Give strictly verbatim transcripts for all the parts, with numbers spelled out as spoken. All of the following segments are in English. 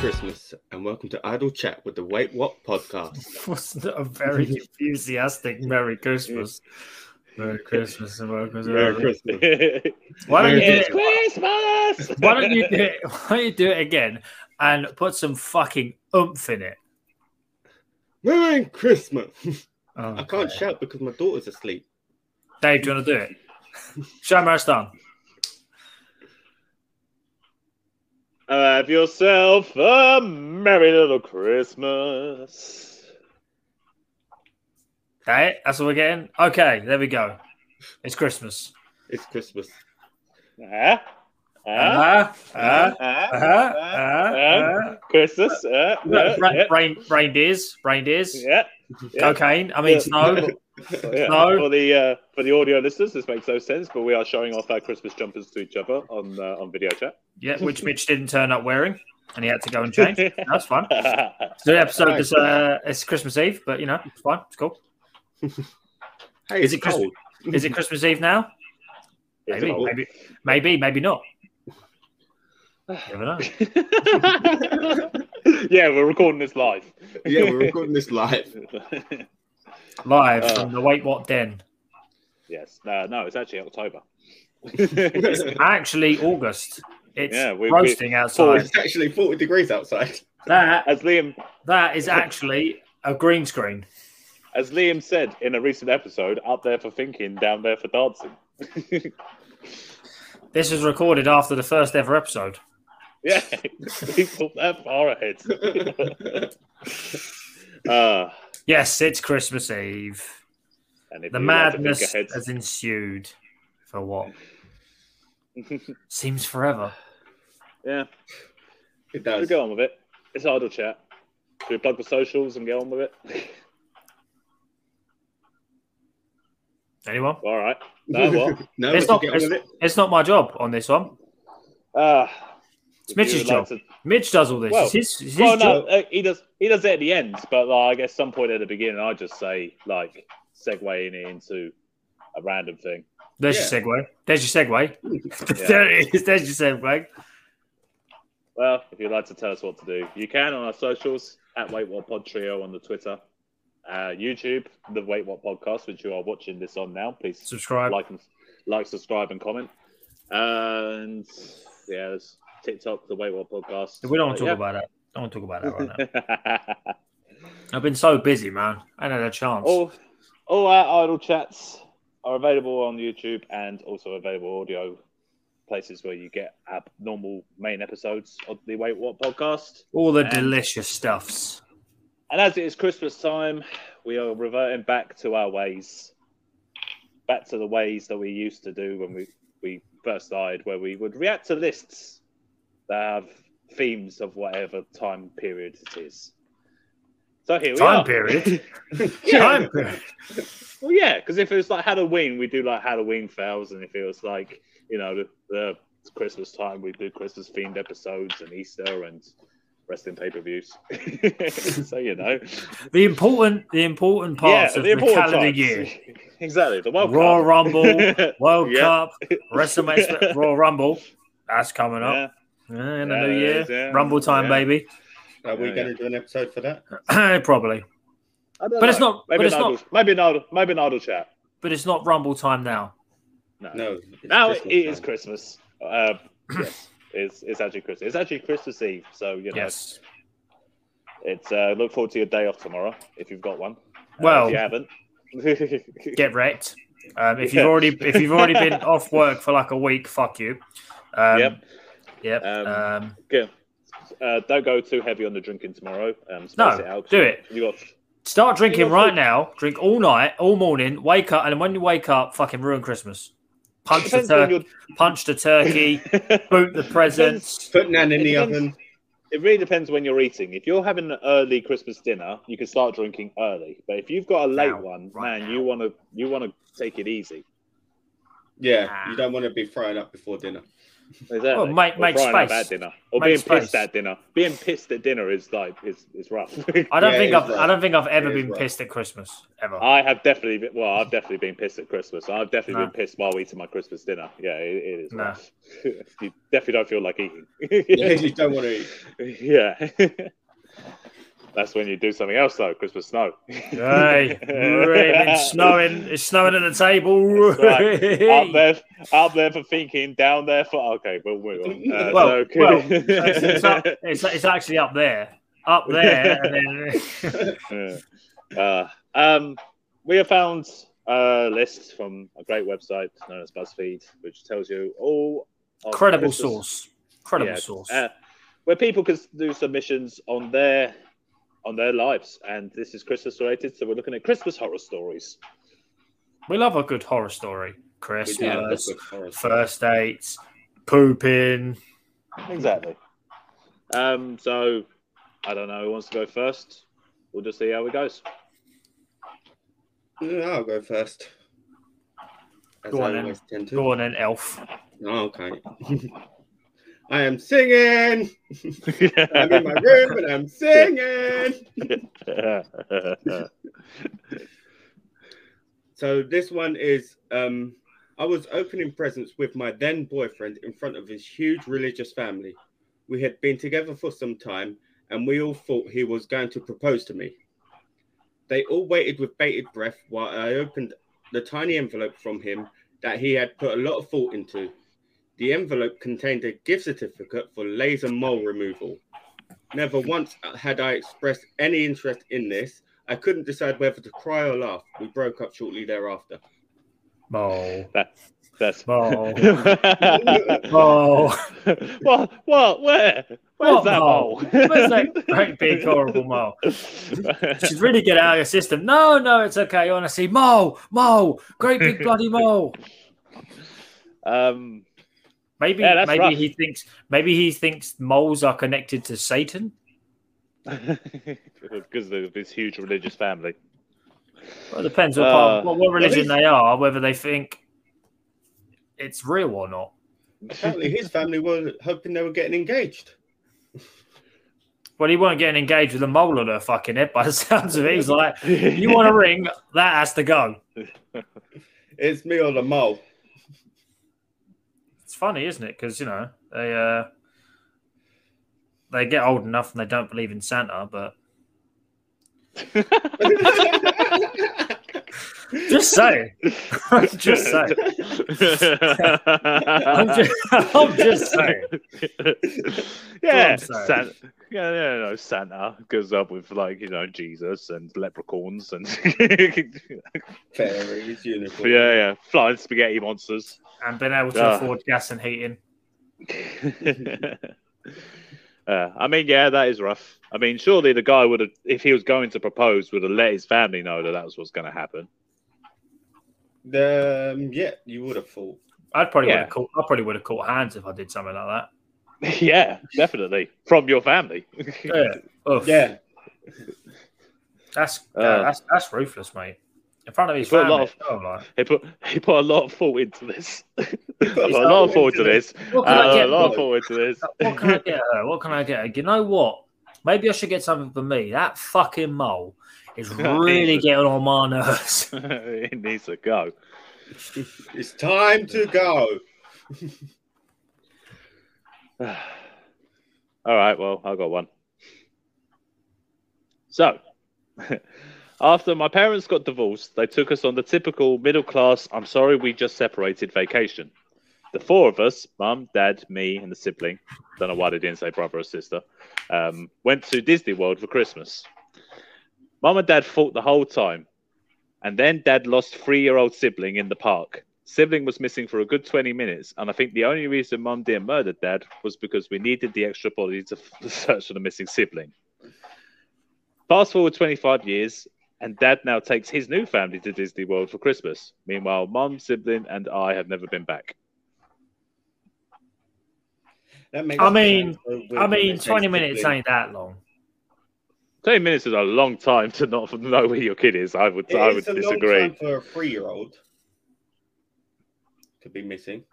Christmas and welcome to Idle Chat with the Wait What podcast. Wasn't that a very enthusiastic Merry Christmas? Merry Christmas and welcome to Merry Christmas. Why don't Merry you do it? Christmas? Why don't you do it? Why don't you do it again and put some fucking oomph in it? Merry Christmas. Oh, I can't God. shout because my daughter's asleep. Dave, do you want to do it? Shamrastan. Have yourself a merry little Christmas. Okay, that's what we're getting. Okay, there we go. It's Christmas. It's Christmas. Uh-huh. Uh-huh. Uh-huh. Uh-huh. Uh-huh. Uh-huh. Christmas. Uh, uh, Ra- rain, reindeers. Reindeers. Yeah. yeah. Cocaine. I mean, yeah. snow. Yeah. No. For the uh, for the audio listeners, this makes no sense, but we are showing off our Christmas jumpers to each other on uh, on video chat. Yeah, which Mitch didn't turn up wearing, and he had to go and change. That's fun. So the episode is uh, it's Christmas Eve, but you know it's fine. It's cool. Hey, is it Christmas? Is it Christmas Eve now? Maybe, maybe, maybe, maybe not. Never know. Yeah, we're recording this live. Yeah, we're recording this live. Live uh, from the Wait What Den. Yes, no, no, it's actually October. It's actually August. It's yeah, we, roasting we, outside. It's actually forty degrees outside. That, as Liam, that is actually a green screen. As Liam said in a recent episode, up there for thinking, down there for dancing. This was recorded after the first ever episode. Yeah, we thought that far ahead. uh, Yes, it's Christmas Eve. And the madness like has ensued for what? Seems forever. Yeah. It does. We'll get on with it. It's Idle Chat. Should we plug the socials and get on with it? Anyone? All right. No, what? no, it's, not, it's, it. it's not my job on this one. Uh, it's Mitch's job. Like to... Mitch does all this. Well, it's his, it's his well job. No, he does. He does it at the end, but like, I guess some point at the beginning, I just say like segueing it into a random thing. There's yeah. your segue. There's your segue. Yeah. There it is. There's your segue. Well, if you'd like to tell us what to do, you can on our socials at Wait What Pod Trio on the Twitter, uh, YouTube, the Wait What Podcast, which you are watching this on now. Please subscribe, like, and, like, subscribe, and comment. And yeah, there's TikTok, the Wait What Podcast. We don't want to talk yeah. about that. I don't want to talk about that right now. I've been so busy, man. I haven't had a chance. All, all our idle chats are available on YouTube and also available audio places where you get our normal main episodes of the Wait What podcast. All the and, delicious stuffs. And as it is Christmas time, we are reverting back to our ways. Back to the ways that we used to do when we, we first started, where we would react to lists that have themes of whatever time period it is. So here we time are. Period? yeah. Time period? Well, yeah, because if it was like Halloween, we do like Halloween fails, and if it was like, you know, the, the Christmas time, we do Christmas-themed episodes and Easter and wrestling pay-per-views. So, you know. The important the important parts yeah, of the, the calendar parts. Year. Exactly. The World Raw Cup. Rumble, World yeah. Cup, WrestleMania, Raw Rumble. That's coming up. Yeah. Yeah, in the yeah, new year, is, yeah. Rumble time, yeah. baby. Are we yeah, going to yeah. do an episode for that? Probably, but know. it's not. Maybe but it's an idle, not. Maybe an idle, maybe an idle chat. But it's not Rumble time now. No, no now it is Christmas. Uh, yes, it's it's actually Christmas. It's actually Christmas Eve, so you know. Yes. It's uh, look forward to your day off tomorrow if you've got one. Well, uh, if you haven't, get wrecked. Um, if yeah. you've already if you've already been off work for like a week, fuck you. Um, yep. Yep. Um, um, good. Uh, don't go too heavy on the drinking tomorrow. Um, no, it out. do it. You got... Start drinking got... right now. Drink all night, all morning. Wake up, and when you wake up, fucking ruin Christmas. Punch the turkey. Punch the turkey. Boot the presents. Put Nan in the oven. It really depends when you're eating. If you're having an early Christmas dinner, you can start drinking early. But if you've got a late now, one, right man, now. you want to you want to take it easy. Yeah, nah. you don't want to be thrown up before dinner. Exactly. Well, Mike, Mike Spice. Dinner. Or Mike being Spice. pissed at dinner. Being pissed at dinner is like is, is rough. I don't yeah, think I've rough. I don't think I've ever been rough. pissed at Christmas ever. I have definitely been, well, I've definitely been pissed at Christmas. I've definitely no. been pissed while eating my Christmas dinner. Yeah, it, it is no. rough. You definitely don't feel like eating. Yeah, you don't want to eat. Yeah. That's when you do something else, though. Christmas snow. Hey, it's snowing. It's snowing at the table. Right. Up there, up there for thinking, down there for okay. We'll move on. Uh, well, okay. well it's, it's, up, it's, it's actually up there, up there. And then... yeah. uh, um, we have found a list from a great website known as BuzzFeed, which tells you all credible Christmas. source, credible yeah, source, uh, where people can do submissions on their. on their lives, and this is Christmas related, so we're looking at Christmas horror stories. We love a good horror story. Christmas, horror first story. dates, pooping. Exactly. Um, so, I don't know who wants to go first. We'll just see how it goes. Yeah, I'll go first. As go on I then, go on then, elf. Oh, okay. I am singing. I'm in my room and I'm singing. So this one is, um, I was opening presents with my then boyfriend in front of his huge religious family. We had been together for some time and we all thought he was going to propose to me. They all waited with bated breath while I opened the tiny envelope from him that he had put a lot of thought into. The envelope contained a gift certificate for laser mole removal. Never once had I expressed any interest in this. I couldn't decide whether to cry or laugh. We broke up shortly thereafter. Mole. That's that's mole. Mole. What? What? Where? Where's what that mole? mole? Where's that great big horrible mole? You should really get out of your system. No, no, it's okay. Honestly, mole, mole, great big bloody mole. Um. Maybe yeah, maybe rough. he thinks maybe he thinks moles are connected to Satan because of his huge religious family. Well, it depends uh, upon what, what religion they are, whether they think it's real or not. Apparently, his family were hoping they were getting engaged. Well, he weren't getting engaged with a mole on her fucking head. By the sounds of it, he's like, "You want a ring? That has to go." It's me or the mole. It's funny, isn't it? Because, you know, they uh, they get old enough and they don't believe in Santa, but... just say. Just say. I'm, just, I'm just saying. Yeah, saying. Santa, yeah, yeah, no, Santa goes up with, like, you know, Jesus and leprechauns and... fairies, unicorns. Yeah, yeah, flying spaghetti monsters. And been able to uh, afford gas and heating. uh, I mean, yeah, that is rough. I mean, surely the guy would have, if he was going to propose, would have let his family know that that was what's going to happen. Um, yeah, you would have thought. I'd probably yeah. would have caught, I probably would have caught hands if I did something like that. Yeah, definitely from your family. yeah. yeah, that's uh, uh, that's that's ruthless, mate. In front of his he put family. A lot of, oh, he, put, he put a lot of thought into this. He put a lot of thought into this. this. What can uh, I get? A lot of thought into this. What can I get her? What can I get her? You know what? Maybe I should get something for me. That fucking mole is really getting on my nerves. It needs to go. It's time to go. All right, well, I've got one. So... After my parents got divorced, they took us on the typical middle-class, I'm sorry we just separated vacation. The four of us, mum, dad, me, and the sibling, don't know why they didn't say brother or sister, um, went to Disney World for Christmas. Mum and dad fought the whole time, and then dad lost three-year-old sibling in the park. Sibling was missing for a good twenty minutes, and I think the only reason mum didn't murder dad was because we needed the extra body to search for the missing sibling. Fast forward twenty-five years, and dad now takes his new family to Disney World for Christmas. Meanwhile, mum, sibling, and I have never been back. That makes I mean, I mean, twenty minutes ain't that long. twenty minutes is a long time to not know where your kid is. I would, it I would disagree. It's a long time for a three-year-old to be missing.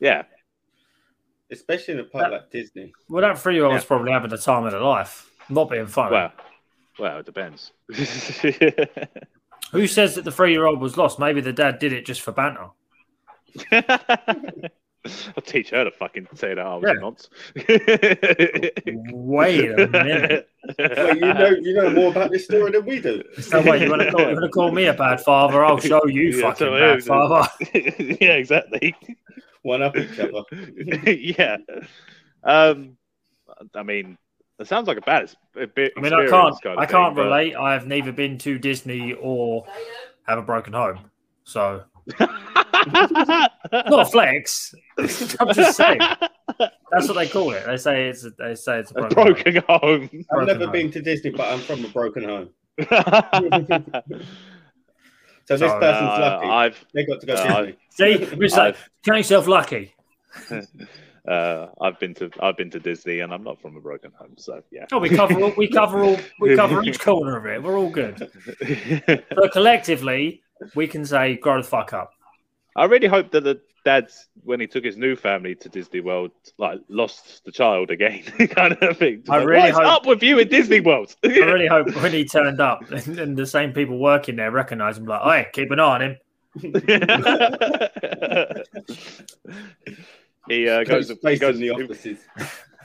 Yeah. especially in a park that, like Disney. Well, that three-year-old's yeah. probably having the time of their life, not being funny. Well, well, it depends. Who says that the three-year-old was lost? Maybe the dad did it just for banter. I'll teach her to fucking say that I was yeah. nonce. Wait a minute. Well, you know, you know more about this story than we do. So wait, you want to call, you want to call me a bad father? I'll show you yeah, fucking bad is. father. Yeah, exactly. One up each other. Yeah. Um, I mean, it sounds like a bad a bit. I mean, I can't. Kind of I can't thing, relate. But... I have neither been to Disney or have a broken home. So. Not a flex. I'm just saying. That's what they call it. They say it's a, they say it's a broken, a broken home. home. I've broken never home. been to Disney, but I'm from a broken home. so, so this no, person's lucky. I've, they got to go uh, Disney. See, it's like, count yourself lucky. Uh, I've been to I've been to Disney, and I'm not from a broken home. So yeah. No, we cover all, we cover all we cover each corner of it. We're all good. So collectively, we can say, grow the fuck up. I really hope that the dad's, when he took his new family to Disney World, like lost the child again, kind of thing. Just I like, really What's hope, up with you at Disney World? I really hope when he turned up and, and the same people working there recognise him, like, hey, keep an eye on him. he uh, goes, he goes in the offices.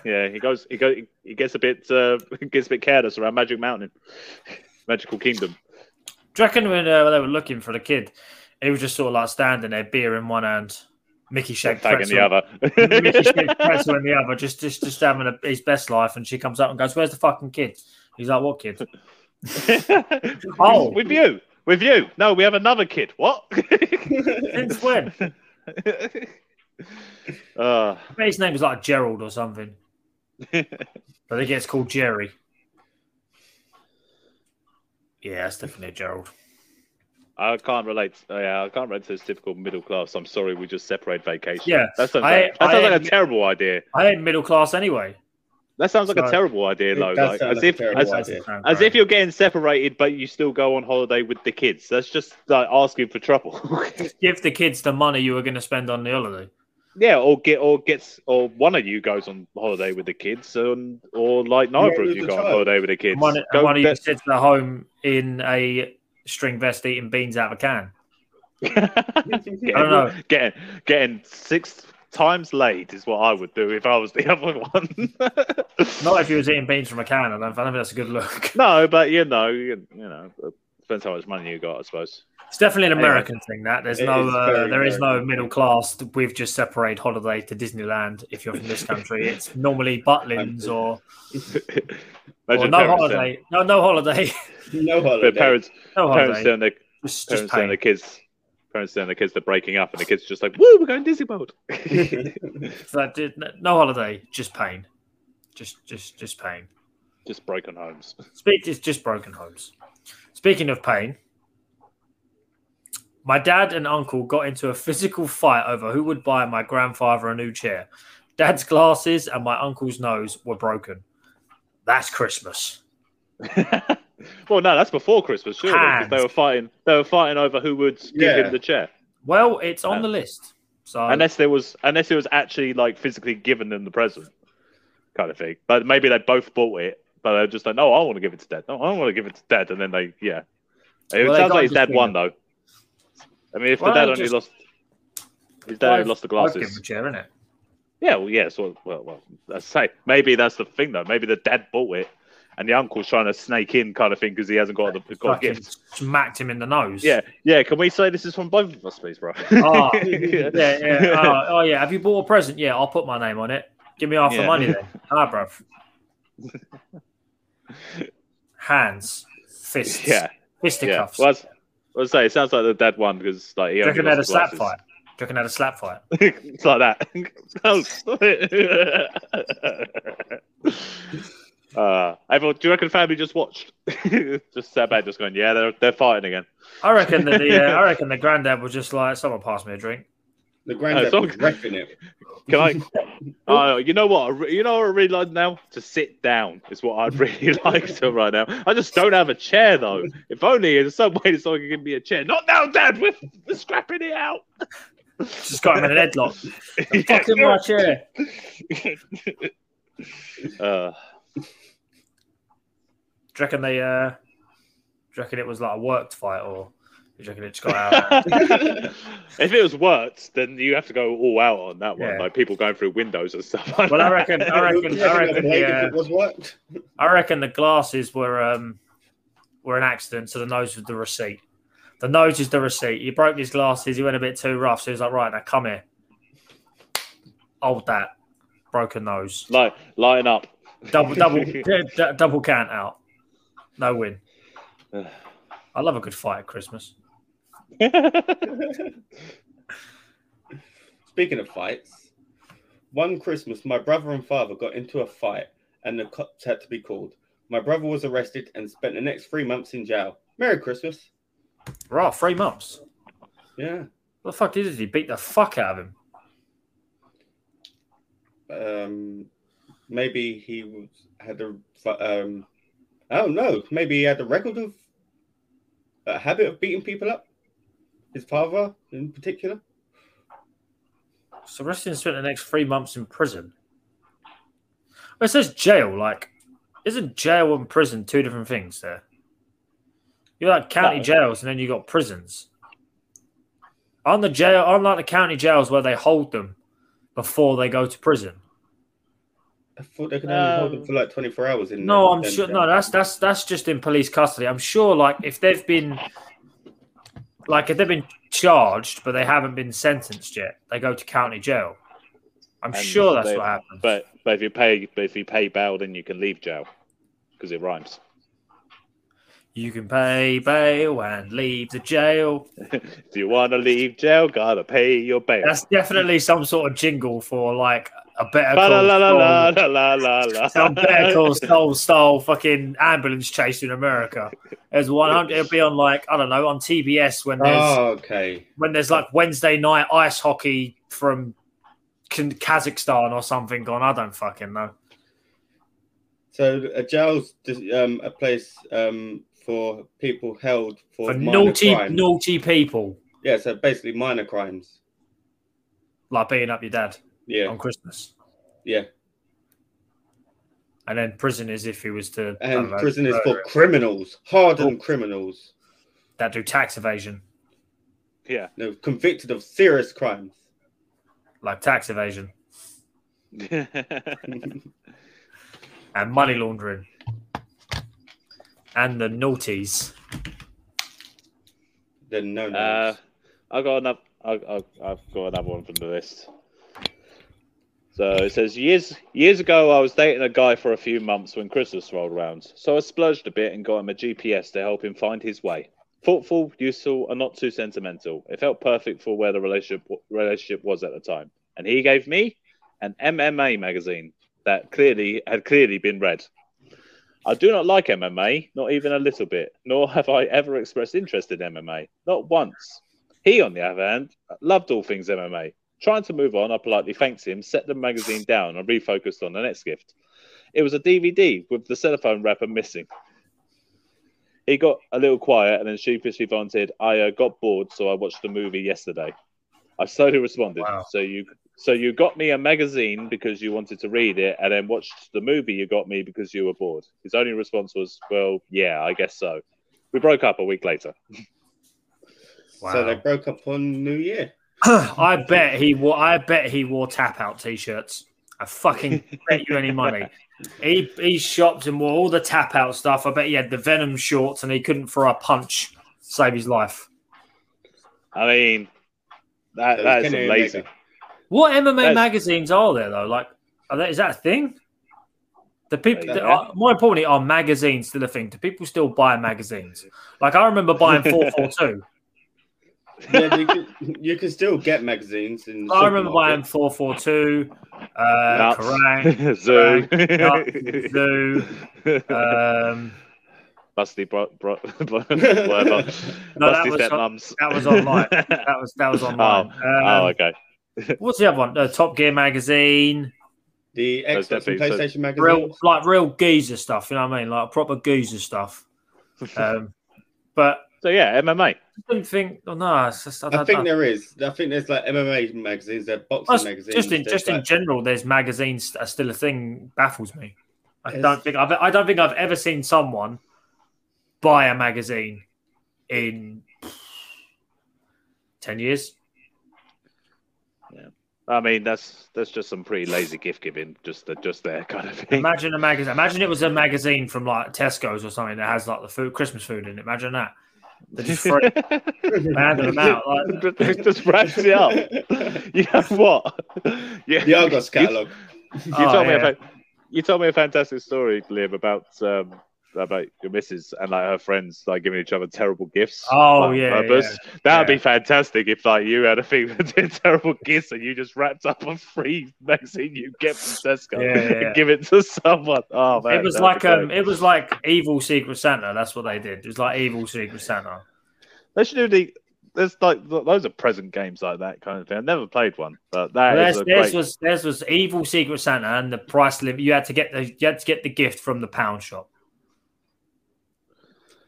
Yeah, he goes, he goes, he gets a bit, uh, gets a bit careless around Magic Mountain, Magical Kingdom. Do you reckon when uh, they were looking for the kid? He was just sort of like standing there, beer in one hand, Mickey shaped pretzel in the other, Mickey shaped pretzel in the other, just just just having a, his best life. And she comes up and goes, "Where's the fucking kid?" He's like, "What kid?" Oh, with you, with you. No, we have another kid. What? Since when? Uh, I bet his name is like Gerald or something, but I think it's called Jerry. Yeah, that's definitely Gerald. I can't relate. Uh, yeah, I can't relate to this typical middle class. I'm sorry, we just separate vacation. Yeah, that sounds I, like, that I sounds like a terrible idea. I ain't middle class anyway. That sounds like so, a terrible idea, though. Like, as like if as, idea. as if you're getting separated, but you still go on holiday with the kids. That's just like asking for trouble. Just give the kids the money you were going to spend on the holiday. Yeah, or get or gets or one of you goes on holiday with the kids, and or like neither yeah, of you go child. on holiday with the kids. One, go, one of you sits at home in a string vest eating beans out of a can. getting, I don't know. Getting getting six times laid is what I would do if I was the other one. Not if you was eating beans from a can. I don't, I don't think that's a good look. No, but you know, you, you know, depends how much money you got, I suppose. It's definitely an American anyway, thing. That there's no, is uh, there American. is no middle class. We've just separated holiday to Disneyland. If you're from this country, it's normally Butlins or. Or no holiday. Down. No, no holiday. No holiday. Parents, no holiday. Parents telling their, just, parents just telling their kids, parents telling their kids they're breaking up, and the kids just like, "Woo, we're going Disney World." So no holiday, just pain, just, just, just pain, just broken homes. Speak, it's just broken homes. Speaking of pain, my dad and uncle got into a physical fight over who would buy my grandfather a new chair. Dad's glasses and my uncle's nose were broken. That's Christmas. Well, no, that's before Christmas, surely. Because they were fighting. They were fighting over who would give yeah. him the chair. Well, it's on um, the list. So unless there was, unless it was actually like physically giving them the present, kind of thing. But maybe they both bought it, but they're just like, "No, I want to give it to Dad. No, I want to give it to Dad." And then they, yeah, it well, sounds like his dad won them. though. I mean, if well, the dad only just... lost, his dad only lost the glasses. I'd give him a chair, innit? Yeah, well, yeah, so, well, well, I say maybe that's the thing though. Maybe the dad bought it, and the uncle's trying to snake in, kind of thing, because he hasn't got the got gift. Smacked him in the nose. Yeah, yeah. Can we say this is from both of us, please, bro? Oh, yeah, yeah. Oh, oh, yeah. Have you bought a present? Yeah, I'll put my name on it. Give me half yeah. the money then. Ah, bro. Hands, fists, yeah, fisticuffs. Yeah. Well, I was say it sounds like the dad won because like he only had a slap fight. Do you reckon they had a slap fight? It's like that. uh, everyone, do you reckon family just watched? Just sat back, just going, yeah, they're they're fighting again. I reckon that the uh, I reckon the granddad was just like, someone pass me a drink. The granddad no, was wrecking it. Can I? Uh, you know what? You know what I really like now? To sit down is what I'd really like to right now. I just don't have a chair though. If only in some way someone could give me a chair. Not now, Dad. We're, we're scrapping it out. Just got him in an headlock. Yeah. Fucking my chair. Uh. Do you reckon they? Uh, do you reckon it was like a worked fight, or do you reckon it just got out? If it was worked, then you have to go all out on that one, yeah. Like people going through windows and stuff. Like well, that. I reckon. I reckon. I reckon the, uh, it was worked. I reckon the glasses were um, were an accident, so the nose was the receipt. The nose is the receipt. He broke his glasses. He went a bit too rough. So he was like, right, now come here. Hold that. Broken nose. Like, line up. Double double, d- double count out. No win. I love a good fight at Christmas. Speaking of fights, one Christmas, my brother and father got into a fight and the cops had to be called. My brother was arrested and spent the next three months in jail. Merry Christmas. Right, three months. Yeah. What the fuck did he do? He beat the fuck out of him. Um, maybe he was, had a. Um, I don't know. Maybe he had a record of a habit of beating people up. His father, in particular. So, Rustin spent the next three months in prison. It says jail. Like, isn't jail and prison two different things? There. You like county jails, and then you got prisons. On the jail, unlike the county jails where they hold them before they go to prison. I thought they could only um, hold them for like twenty-four hours. In no, I'm sure. Jail. No, that's that's that's just in police custody. I'm sure, like if they've been, like if they've been charged but they haven't been sentenced yet, they go to county jail. I'm and sure that's they, what happens. But but if you pay, but if you pay bail, then you can leave jail because it rhymes. You can pay bail and leave the jail. If you want to leave jail, gotta pay your bail. That's definitely some sort of jingle for like a Better Call Saul, Better Call Saul style fucking ambulance chase in America. There's one. It'll be on like I don't know on T B S when there's oh, okay. when there's like Wednesday night ice hockey from Kazakhstan or something gone. I don't fucking know. So a jail's um, a place. Um, For people held for, for minor naughty, crimes. naughty people. Yeah, so basically minor crimes, like beating up your dad. Yeah, on Christmas. Yeah, and then prison is if he was to. And know, prison is for criminals, hardened oh. criminals that do tax evasion. Yeah, they're convicted of serious crimes, like tax evasion and money laundering. And the naughties. The no. Uh, I've got another. I've, I've, I've got another one from the list. So it says years years ago, I was dating a guy for a few months when Christmas rolled around. So I splurged a bit and got him a G P S to help him find his way. Thoughtful, useful, and not too sentimental. It felt perfect for where the relationship relationship was at the time. And he gave me an M M A magazine that clearly had clearly been read. I do not like M M A, not even a little bit, nor have I ever expressed interest in M M A, not once. He, on the other hand, loved all things M M A. Trying to move on, I politely thanked him, set the magazine down and refocused on the next gift. It was a D V D with the cellophane wrapper missing. He got a little quiet and then sheepishly volunteered, I uh, got bored, so I watched the movie yesterday. I slowly responded, wow. so you... So you got me a magazine because you wanted to read it and then watched the movie you got me because you were bored. His only response was, well, yeah, I guess so. We broke up a week later. Wow. So they broke up on New Year. I bet he wore I bet he wore tap out t-shirts. I fucking bet you any money. He he shopped and wore all the tap out stuff. I bet he had the Venom shorts and he couldn't throw a punch to save his life. I mean, that so that is amazing. What M M A There's, magazines are there though? Like, are there, is that a thing? The people, that, are, more importantly, are magazines still a thing? Do people still buy magazines? Like, I remember buying four forty-two. Yeah, you can, you can still get magazines. In I remember buying four forty-two, uh, Kerrang, Zoo, Nuts, Zoo, um, Busty, bro, bro, bro, whatever. No, Busty that was stepmums. That was online. That was that was online. Oh, um, oh okay. What's the other one? Uh, Top Gear magazine, the Xbox and PlayStation so, magazine, real, like real geezer stuff. You know what I mean? Like proper geezer stuff. Um, but so yeah, M M A. I don't think. Oh, no, I, just, I, I think I, there is. I think there's like M M A magazines, there boxing just, magazines. Just in just like, in general, there's magazines are still a thing. Baffles me. I don't think I've. I don't think I've ever seen someone buy a magazine in ten years. Yeah, I mean that's that's just some pretty lazy gift giving. Just the, just there kind of thing. Imagine a magazine. Imagine it was a magazine from like Tesco's or something that has like the food, Christmas food in it. Imagine that. They're just free. They hand them out like that. Just wraps it up. You know what? Yeah, the Argos catalogue. You, you oh, told yeah. me about. You told me a fantastic story, Liam, about um, about your missus and like her friends like giving each other terrible gifts. Oh like, yeah, yeah, that'd yeah. be fantastic if like you had a thing that did terrible gifts and you just wrapped up a free magazine you get from Tesco yeah, yeah. and give it to someone. Oh man, it was like um, it was like evil Secret Santa. That's what they did. It was like evil Secret Santa. They should do the. There's like loads of present games like that kind of thing. I've never played one, but that well, is a great... was there's was evil Secret Santa and the price limit. You had to get the you had to get the gift from the pound shop.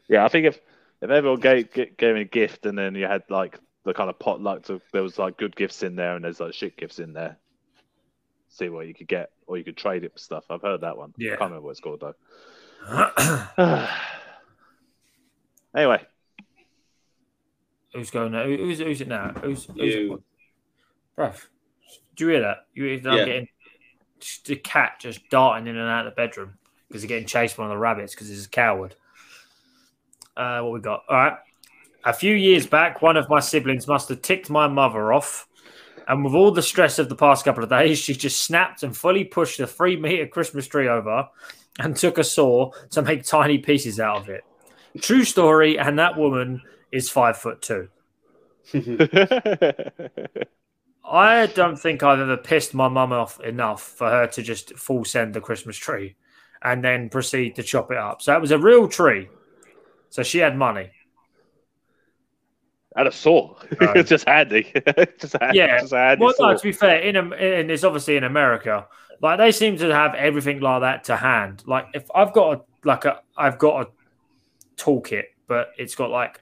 Yeah, I think if if everyone gave gave a gift and then you had like the kind of potluck, to, there was like good gifts in there and there's like shit gifts in there. See what you could get, or you could trade it for stuff. I've heard that one. Yeah, I can't remember what it's called though. Anyway. Who's going now? Who's, who's it now? Who's, who's it? Bruv, do you hear that? You hear that? Yeah. I'm getting the cat just darting in and out of the bedroom because they're getting chased by one of the rabbits because he's a coward. Uh, what we got? All right. A few years back, one of my siblings must have ticked my mother off. And with all the stress of the past couple of days, she just snapped and fully pushed the three meter Christmas tree over and took a saw to make tiny pieces out of it. True story. And that woman is five foot two. I don't think I've ever pissed my mum off enough for her to just full send the Christmas tree and then proceed to chop it up. So it was a real tree. So she had money. And a saw. Um, it's just handy. just handy. Yeah. Just handy well, no, to be fair, in and it's obviously in America. Like they seem to have everything like that to hand. Like if I've got a like a I've got a toolkit, but it's got like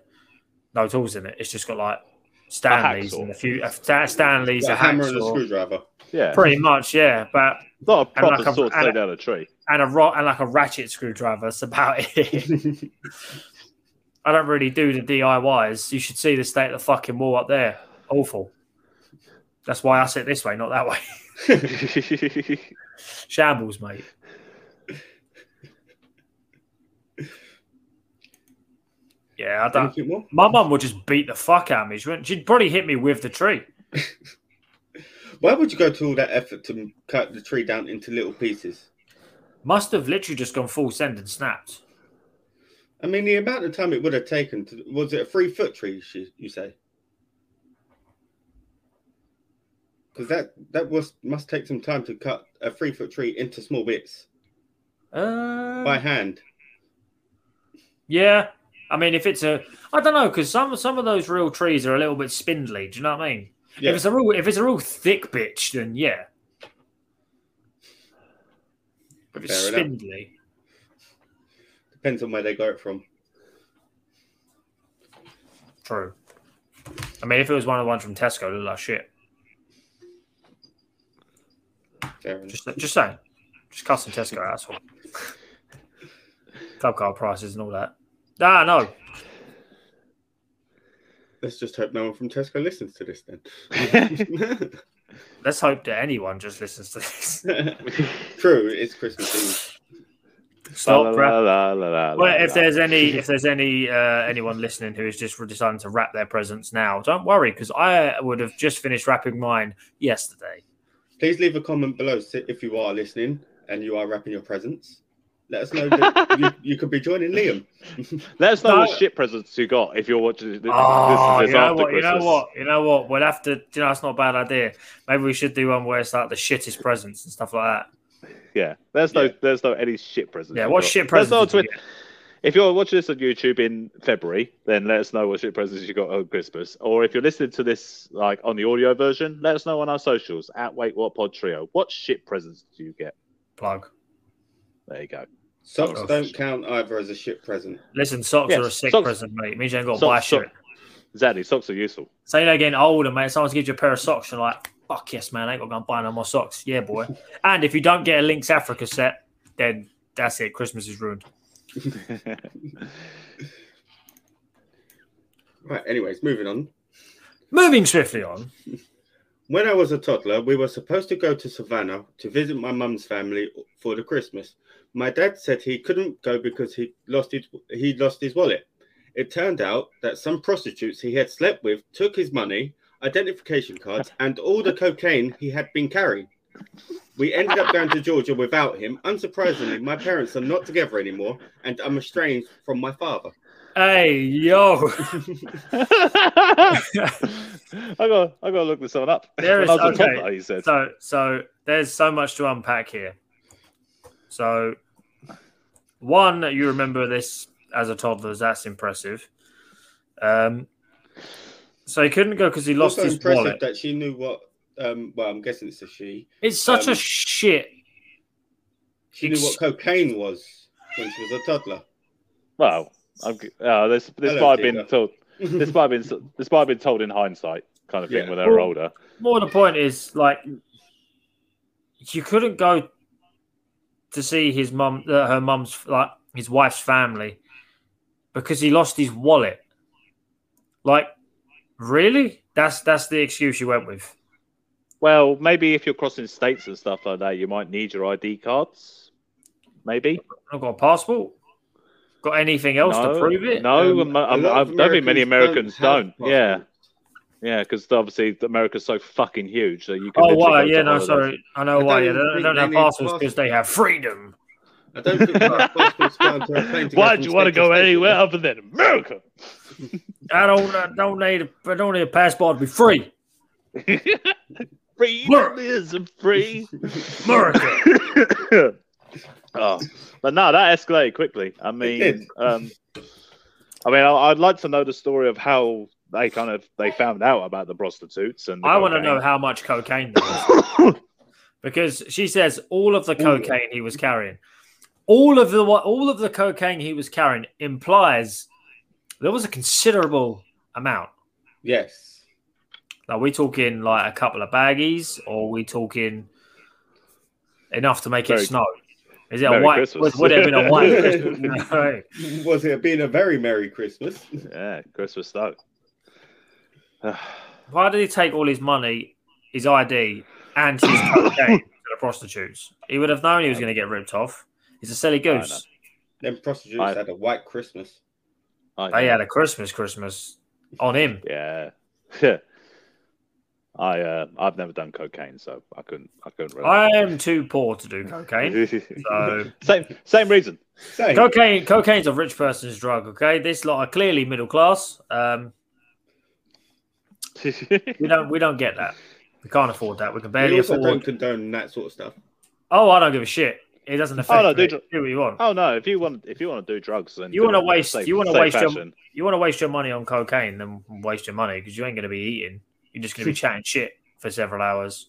no tools in it. It's just got like Stanleys a and a few uh, Stanleys, like a, a hammer and a screwdriver. Yeah, pretty much. Yeah, but not a proper like sword to lay down a tree and a rock and like a ratchet screwdriver. That's about it. I don't really do the D I Ys. You should see the state of the fucking wall up there. Awful. That's why I sit this way, not that way. Shambles, mate. Yeah, I don't. My mum would just beat the fuck out of me. She wouldn't, she'd probably hit me with the tree. Why would you go to all that effort to cut the tree down into little pieces? Must have literally just gone full send and snapped. I mean, the amount of time it would have taken to, was it a three foot tree? You say? Because that that was must take some time to cut a three foot tree into small bits uh... by hand. Yeah. I mean, if it's a, I don't know, because some some of those real trees are a little bit spindly. Do you know what I mean? Yeah. If it's a real, if it's a real thick bitch, then yeah. If it's fair spindly, enough. Depends on where they got it from. True. I mean, if it was one of the ones from Tesco, it looked like shit. Fair just, just saying, just cussing Tesco out. That's all. Club card prices and all that. Ah, no. Let's just hope no one from Tesco listens to this then. Let's hope that anyone just listens to this. True, it's Christmas Eve. Stop rap. Well, if there's any, if there's any, uh, anyone listening who is just deciding to wrap their presents now, don't worry because I would have just finished wrapping mine yesterday. Please leave a comment below if you are listening and you are wrapping your presents. Let us know that you, you could be joining Liam. Let us know no. what shit presents you got if you're watching this. Oh, this, this you, know what, you know what? You know what? We'll have to, you know, that's not a bad idea. Maybe we should do one where it's like the shittest presents and stuff like that. Yeah. There's no, yeah. There's no any shit presents. Yeah, what got. shit presents? No you if you're watching this on YouTube in February, then let us know what shit presents you got on Christmas. Or if you're listening to this like on the audio version, let us know on our socials at Wait What Pod Trio. What shit presents do you get? Plug. There you go. Socks oh, don't count either as a shit present. Listen, socks yes. are a sick socks. present, mate. It means you ain't got to buy shit. Exactly. Socks are useful. Say that again, older, mate. Someone's gives you a pair of socks, you're like, fuck yes, man. I ain't got to go and buy no more socks. Yeah, boy. And if you don't get a Lynx Africa set, then that's it. Christmas is ruined. Right, anyways, moving on. Moving swiftly on. When I was a toddler, we were supposed to go to Savannah to visit my mum's family for the Christmas. My dad said he couldn't go because he lost his, he lost his wallet. It turned out that some prostitutes he had slept with took his money, identification cards, and all the cocaine he had been carrying. We ended up going to Georgia without him. Unsurprisingly, my parents are not together anymore, and I'm estranged from my father. Hey, yo. I got I got to look this one up. There is, okay. Toddler, he said. So, so there's so much to unpack here. So, one, you remember this as a toddler. That's impressive. Um, so he couldn't go because he lost also his impressive wallet. That she knew what. Um, well, I'm guessing it's a she. It's such um, a shit. She knew what cocaine was when she was a toddler. Wow. I'm, uh, this this Hello, might have been told. This might have been this might have been told in hindsight, kind of thing. Yeah. When they were older. More the point is, like, you couldn't go to see his mum, uh, her mum's, like his wife's family, because he lost his wallet. Like, really? That's that's the excuse you went with. Well, maybe if you're crossing states and stuff like that, you might need your I D cards. Maybe. I've got a passport. Got anything else no, to prove it? No, um, I don't think many Americans don't. don't. Yeah, yeah, because obviously America's so fucking huge that so you can. Oh, why? Wow. Yeah, no, sorry, I know I why. Yeah, they don't, they don't have passports because they have freedom. I don't think passports down to a plane. Why do you want to go anywhere other than America? I don't. I don't need. A, I don't need a passport to be free. Free is free America. Oh, but no, that escalated quickly. I mean, um, I mean, I'd like to know the story of how they kind of they found out about the prostitutes, and the I want to know how much cocaine there was. Because she says all of the cocaine Ooh. he was carrying, all of the all of the cocaine he was carrying implies there was a considerable amount. Yes, now we talking like a couple of baggies, or are we talking enough to make Very it snow? Is it Merry a white? Would, would it have been a white Christmas? No. Was it being a very Merry Christmas? Yeah, Christmas though. Why did he take all his money, his I D, and his cocaine to the prostitutes? He would have known he was going to get ripped off. He's a silly goose. Them prostitutes I, had a white Christmas. They had a Christmas Christmas on him. Yeah. I uh, I've never done cocaine, so I couldn't I couldn't. Really I am too poor to do cocaine. So. Same same reason. Same. Cocaine cocaine's a rich person's drug. Okay, this lot are clearly middle class. Um, we don't we don't get that. We can't afford that. We can barely we also afford. Don't condone that sort of stuff. Oh, I don't give a shit. It doesn't affect. Oh, no, do, dr- do what you want. Oh no, if you want if you want to do drugs, then you want to waste safe, you want to waste fashion. your you want to waste your money on cocaine, then waste your money because you ain't going to be eating. You're just going to be chatting shit for several hours.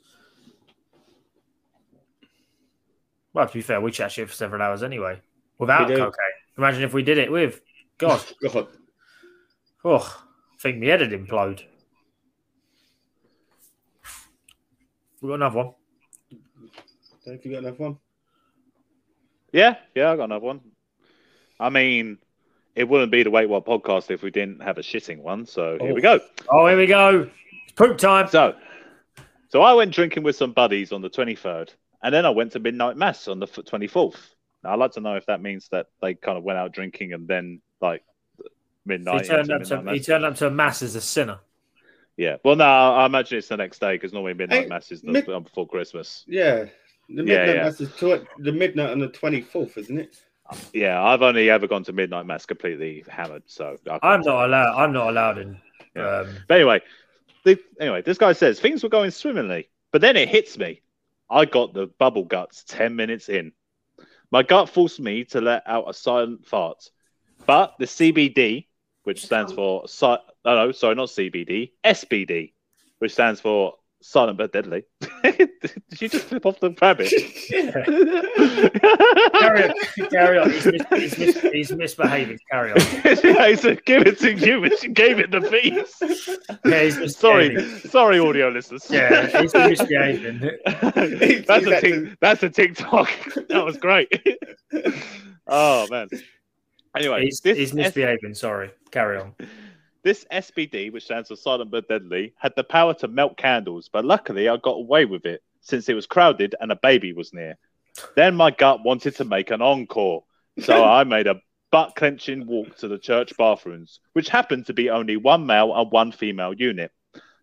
Well, to be fair, we chat shit for several hours anyway without cocaine. Imagine if we did it with. God. God. Oh, I think my head would implode. We got another one. Dave, you got another one? Yeah, yeah, I got another one. I mean, it wouldn't be the Wait What podcast if we didn't have a shitting one. So oh. here we go. Oh, here we go. Poop time. So, so I went drinking with some buddies on the twenty-third, and then I went to Midnight Mass on the twenty-fourth. Now, I'd like to know if that means that they kind of went out drinking and then, like, midnight. He turned, up, midnight to, he turned up to Mass as a sinner. Yeah. Well, no, I imagine it's the next day because normally Midnight hey, Mass is mid- on before Christmas. Yeah. The Midnight yeah, yeah. Mass is tw- the midnight on the twenty-fourth, isn't it? Yeah. I've only ever gone to Midnight Mass completely hammered. So I'm not allowed. I'm not allowed in. Yeah. Um, but anyway. The, anyway, this guy says, things were going swimmingly, but then it hits me. I got the bubble guts ten minutes in. My gut forced me to let out a silent fart. But the C B D, which stands for... Si- oh, no, sorry, not C B D. S B D, which stands for silent but deadly. Did you just flip off the rabbit? Yeah. Carry on. Carry on. He's, mis- he's, mis- he's misbehaving. Carry on. Yeah, he said, give it to you, but she gave it the piece. Yeah, he's mis- sorry, sorry, audio listeners. Yeah, he's misbehaving. That's a t- that's a TikTok. That was great. Oh man. Anyway, he's, this he's misbehaving. S- sorry, carry on. This S B D, which stands for Silent but Deadly, had the power to melt candles, but luckily I got away with it since it was crowded and a baby was near. Then my gut wanted to make an encore, so I made a butt-clenching walk to the church bathrooms, which happened to be only one male and one female unit.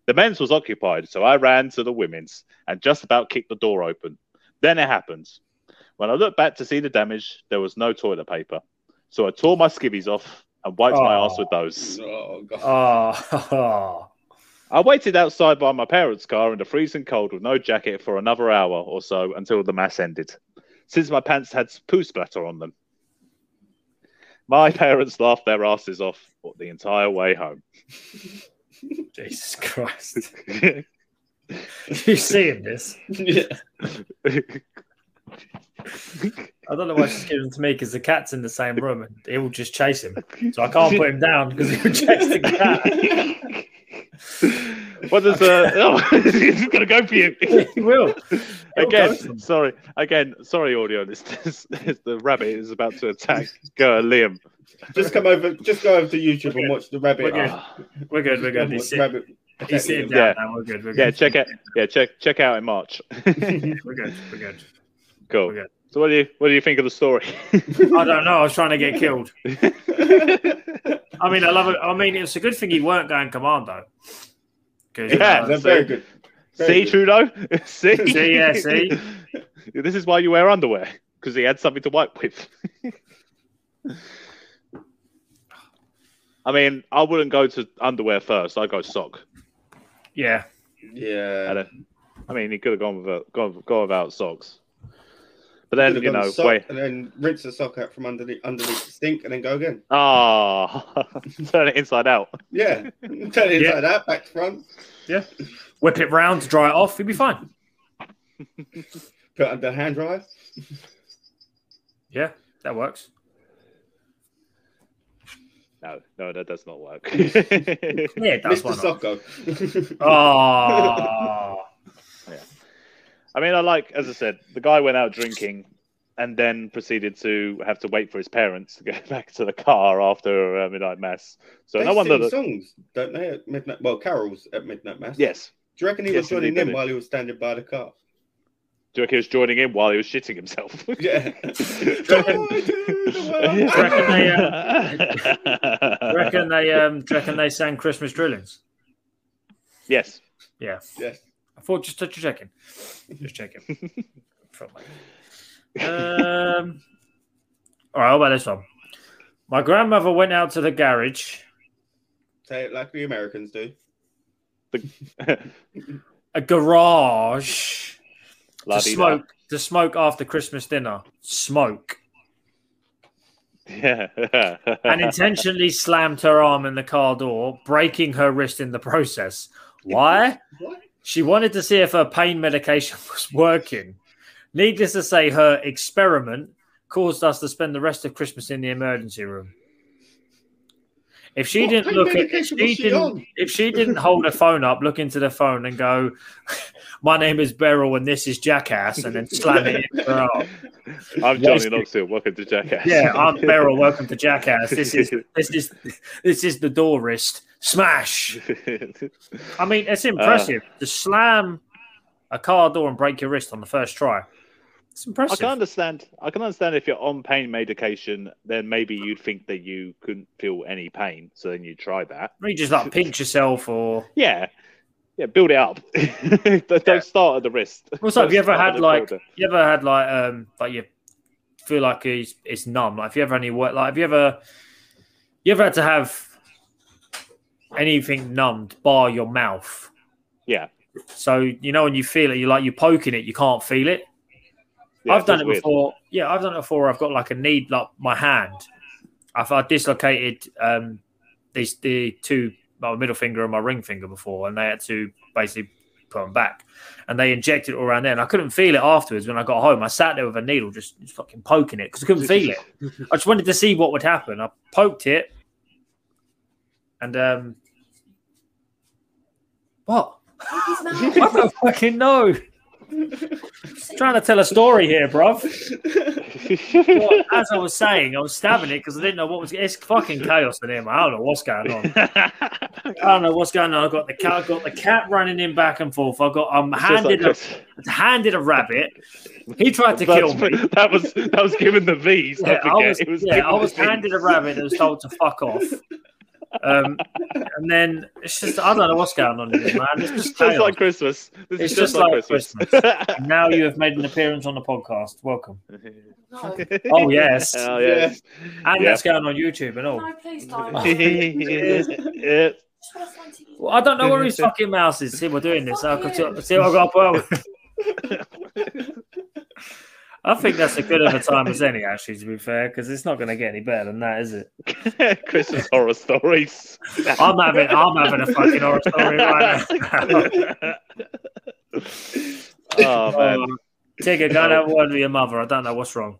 The men's was occupied, so I ran to the women's and just about kicked the door open. Then it happened. When I looked back to see the damage, there was no toilet paper, so I tore my skivvies off and wiped oh. my ass with those. Oh, God. Oh. I waited outside by my parents' car in the freezing cold with no jacket for another hour or so until the mass ended, since my pants had poo splatter on them. My parents laughed their asses off the entire way home. Jesus Christ. You seeing this? Yeah. I don't know why she's giving him to me, because the cat's in the same room and it will just chase him. So I can't put him down because he will chase the cat. What does uh? Oh, he's gonna go for you. He will. He'll again, sorry. Again, sorry, audio. This, this, this the rabbit is about to attack. Go, Liam. Just come over. Just go over to YouTube and watch the rabbit. We're good. Oh. We're good. We're good. He's rabbit. He's sitting down. Yeah. Now. We're good. We're good. Yeah, check out. Yeah, check check out in March. We're good. We're good. Cool. We're good. So what do you what do you think of the story? I don't know. I was trying to get killed. I mean, I love it. I mean, it's a good thing you weren't going commando. Yeah, that's very good. Very see, Trudeau? See? See, yeah, see? This is why you wear underwear, because he had something to wipe with. I mean, I wouldn't go to underwear first. I'd go sock. Yeah. Yeah. I, I mean, he could have gone without, gone, gone without socks. But then, you, you know, sock, wait. And then rinse the sock out from underneath, underneath the sink and then go again. Oh, turn it inside out. Yeah, turn it inside yeah. out, back to front. Yeah. Whip it round to dry it off. You'll be fine. Put it under hand dryer. Yeah, that works. No, no, that does not work. Yeah, it does. Mister Socko. Oh. I mean, I like, as I said, the guy went out drinking and then proceeded to have to wait for his parents to go back to the car after uh, Midnight Mass. So they no one sing that... songs, don't they? At midnight, well, carols at Midnight Mass. Yes. Do you reckon he yes, was joining in while he was standing by the car? Do you reckon he was joining in while he was shitting himself? Yeah. Do you reckon they um, do you reckon they sang Christmas drillings? Yes. Yeah. Yes. I thought just to check him. Just check him. Probably. Um, all right, how about this one? My grandmother went out to the garage. Say it like the Americans do. The... a garage to smoke, to smoke after Christmas dinner. Smoke. Yeah. And intentionally slammed her arm in the car door, breaking her wrist in the process. Why? What? She wanted to see if her pain medication was working. Needless to say, her experiment caused us to spend the rest of Christmas in the emergency room. If she what didn't look at, she she didn't, if she didn't hold her phone up, look into the phone and go, "My name is Beryl and this is Jackass," and then slam it in her arm. I'm Johnny Knoxville. Welcome to Jackass. Yeah, I'm Beryl. Welcome to Jackass. This is this is this is the door wrist. Smash! I mean, it's impressive uh, to slam a car door and break your wrist on the first try. It's impressive. I can understand. I can understand if you're on pain medication, then maybe you'd think that you couldn't feel any pain, so then you try that. You just like pinch yourself, or yeah, yeah, build it up. Don't yeah. start at the wrist. Also, have you ever had like border. you ever had like um like you feel like it's, it's numb? Like, have you ever any work? Like, have you ever you ever had to have anything numbed bar your mouth? Yeah. So, you know, when you feel it, you're like, you're poking it, you can't feel it. Yeah, I've done it weird. before. Yeah, I've done it before. I've got like a need, like my hand. I've I dislocated um, these the two, my middle finger and my ring finger before, and they had to basically put them back. And they injected it all around there. And I couldn't feel it afterwards when I got home. I sat there with a needle just, just fucking poking it because I couldn't feel it. I just wanted to see what would happen. I poked it. And um, what? I don't fucking know. Trying to tell a story here, bruv. Well, as I was saying, I was stabbing it because I didn't know what was. It's fucking chaos in here, man. I don't know what's going on. I don't know what's going on. I've got the cat, I've got the cat running in back and forth. I got. I'm it's handed like a handed a rabbit. He tried to That's, kill me. That was that was given the V's. Yeah, I was, it was yeah, I was handed a rabbit that was told to fuck off. Um, and then it's just, I don't know what's going on in here, man. It's just, just like Christmas. This it's is just, just like, like Christmas. Christmas. Now you have made an appearance on the podcast. Welcome. No. Oh, yes. Oh, yes. Yeah. And yeah. That's going on YouTube and all. No, please don't. Yeah. Well, I don't know where his fucking mouse is. See, we're doing this. I could see, see what I've got up well. I think that's as good of a time as any, actually, to be fair, because it's not going to get any better than that, is it? Christmas horror stories. I'm having, I'm having a fucking horror story right now. Oh, man. Um, Tigger, go and have a word with your mother. I don't know what's wrong.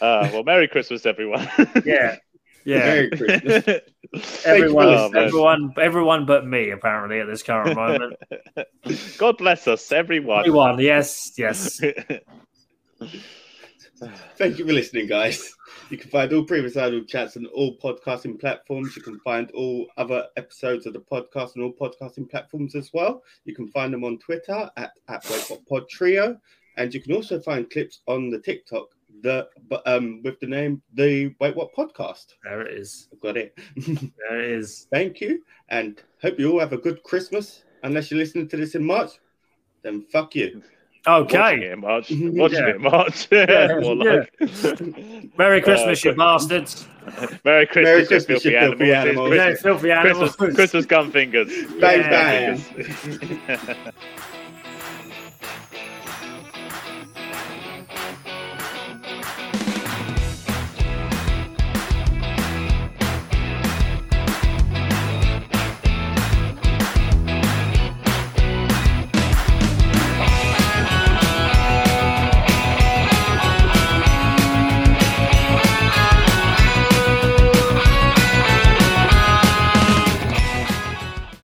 Uh, well, Merry Christmas, everyone. Yeah. Yeah. Merry Christmas. Everyone, oh, everyone, everyone but me, apparently, at this current moment. God bless us, everyone. Everyone, yes, yes. Thank you for listening, guys. You can find all previous idle chats on all podcasting platforms. You can find all other episodes of the podcast on all podcasting platforms as well. You can find them on Twitter at, at WaitWhatPodTrio, and you can also find clips on the TikTok the um with the name the Wait What Podcast. There it is. I've got it. There it is. Thank you, and hope you all have a good Christmas. Unless you're listening to this in March, then fuck you. Okay. Watching it in March. Watching yeah. it in March. Yeah, more like. Merry Christmas, uh, you bastards. Merry Christmas, Merry Christmas, filthy, you filthy animals. animals. Yeah, filthy animals. Christmas, Christmas gum fingers. Bang, yeah. bang.